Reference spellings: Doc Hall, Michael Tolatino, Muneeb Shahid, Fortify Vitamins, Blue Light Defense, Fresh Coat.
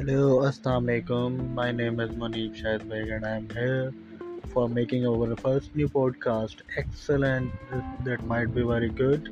Hello, Assalamu Alaikum. My name is Muneeb Shahid and I am here for making our first new podcast. Excellent, that might be very good.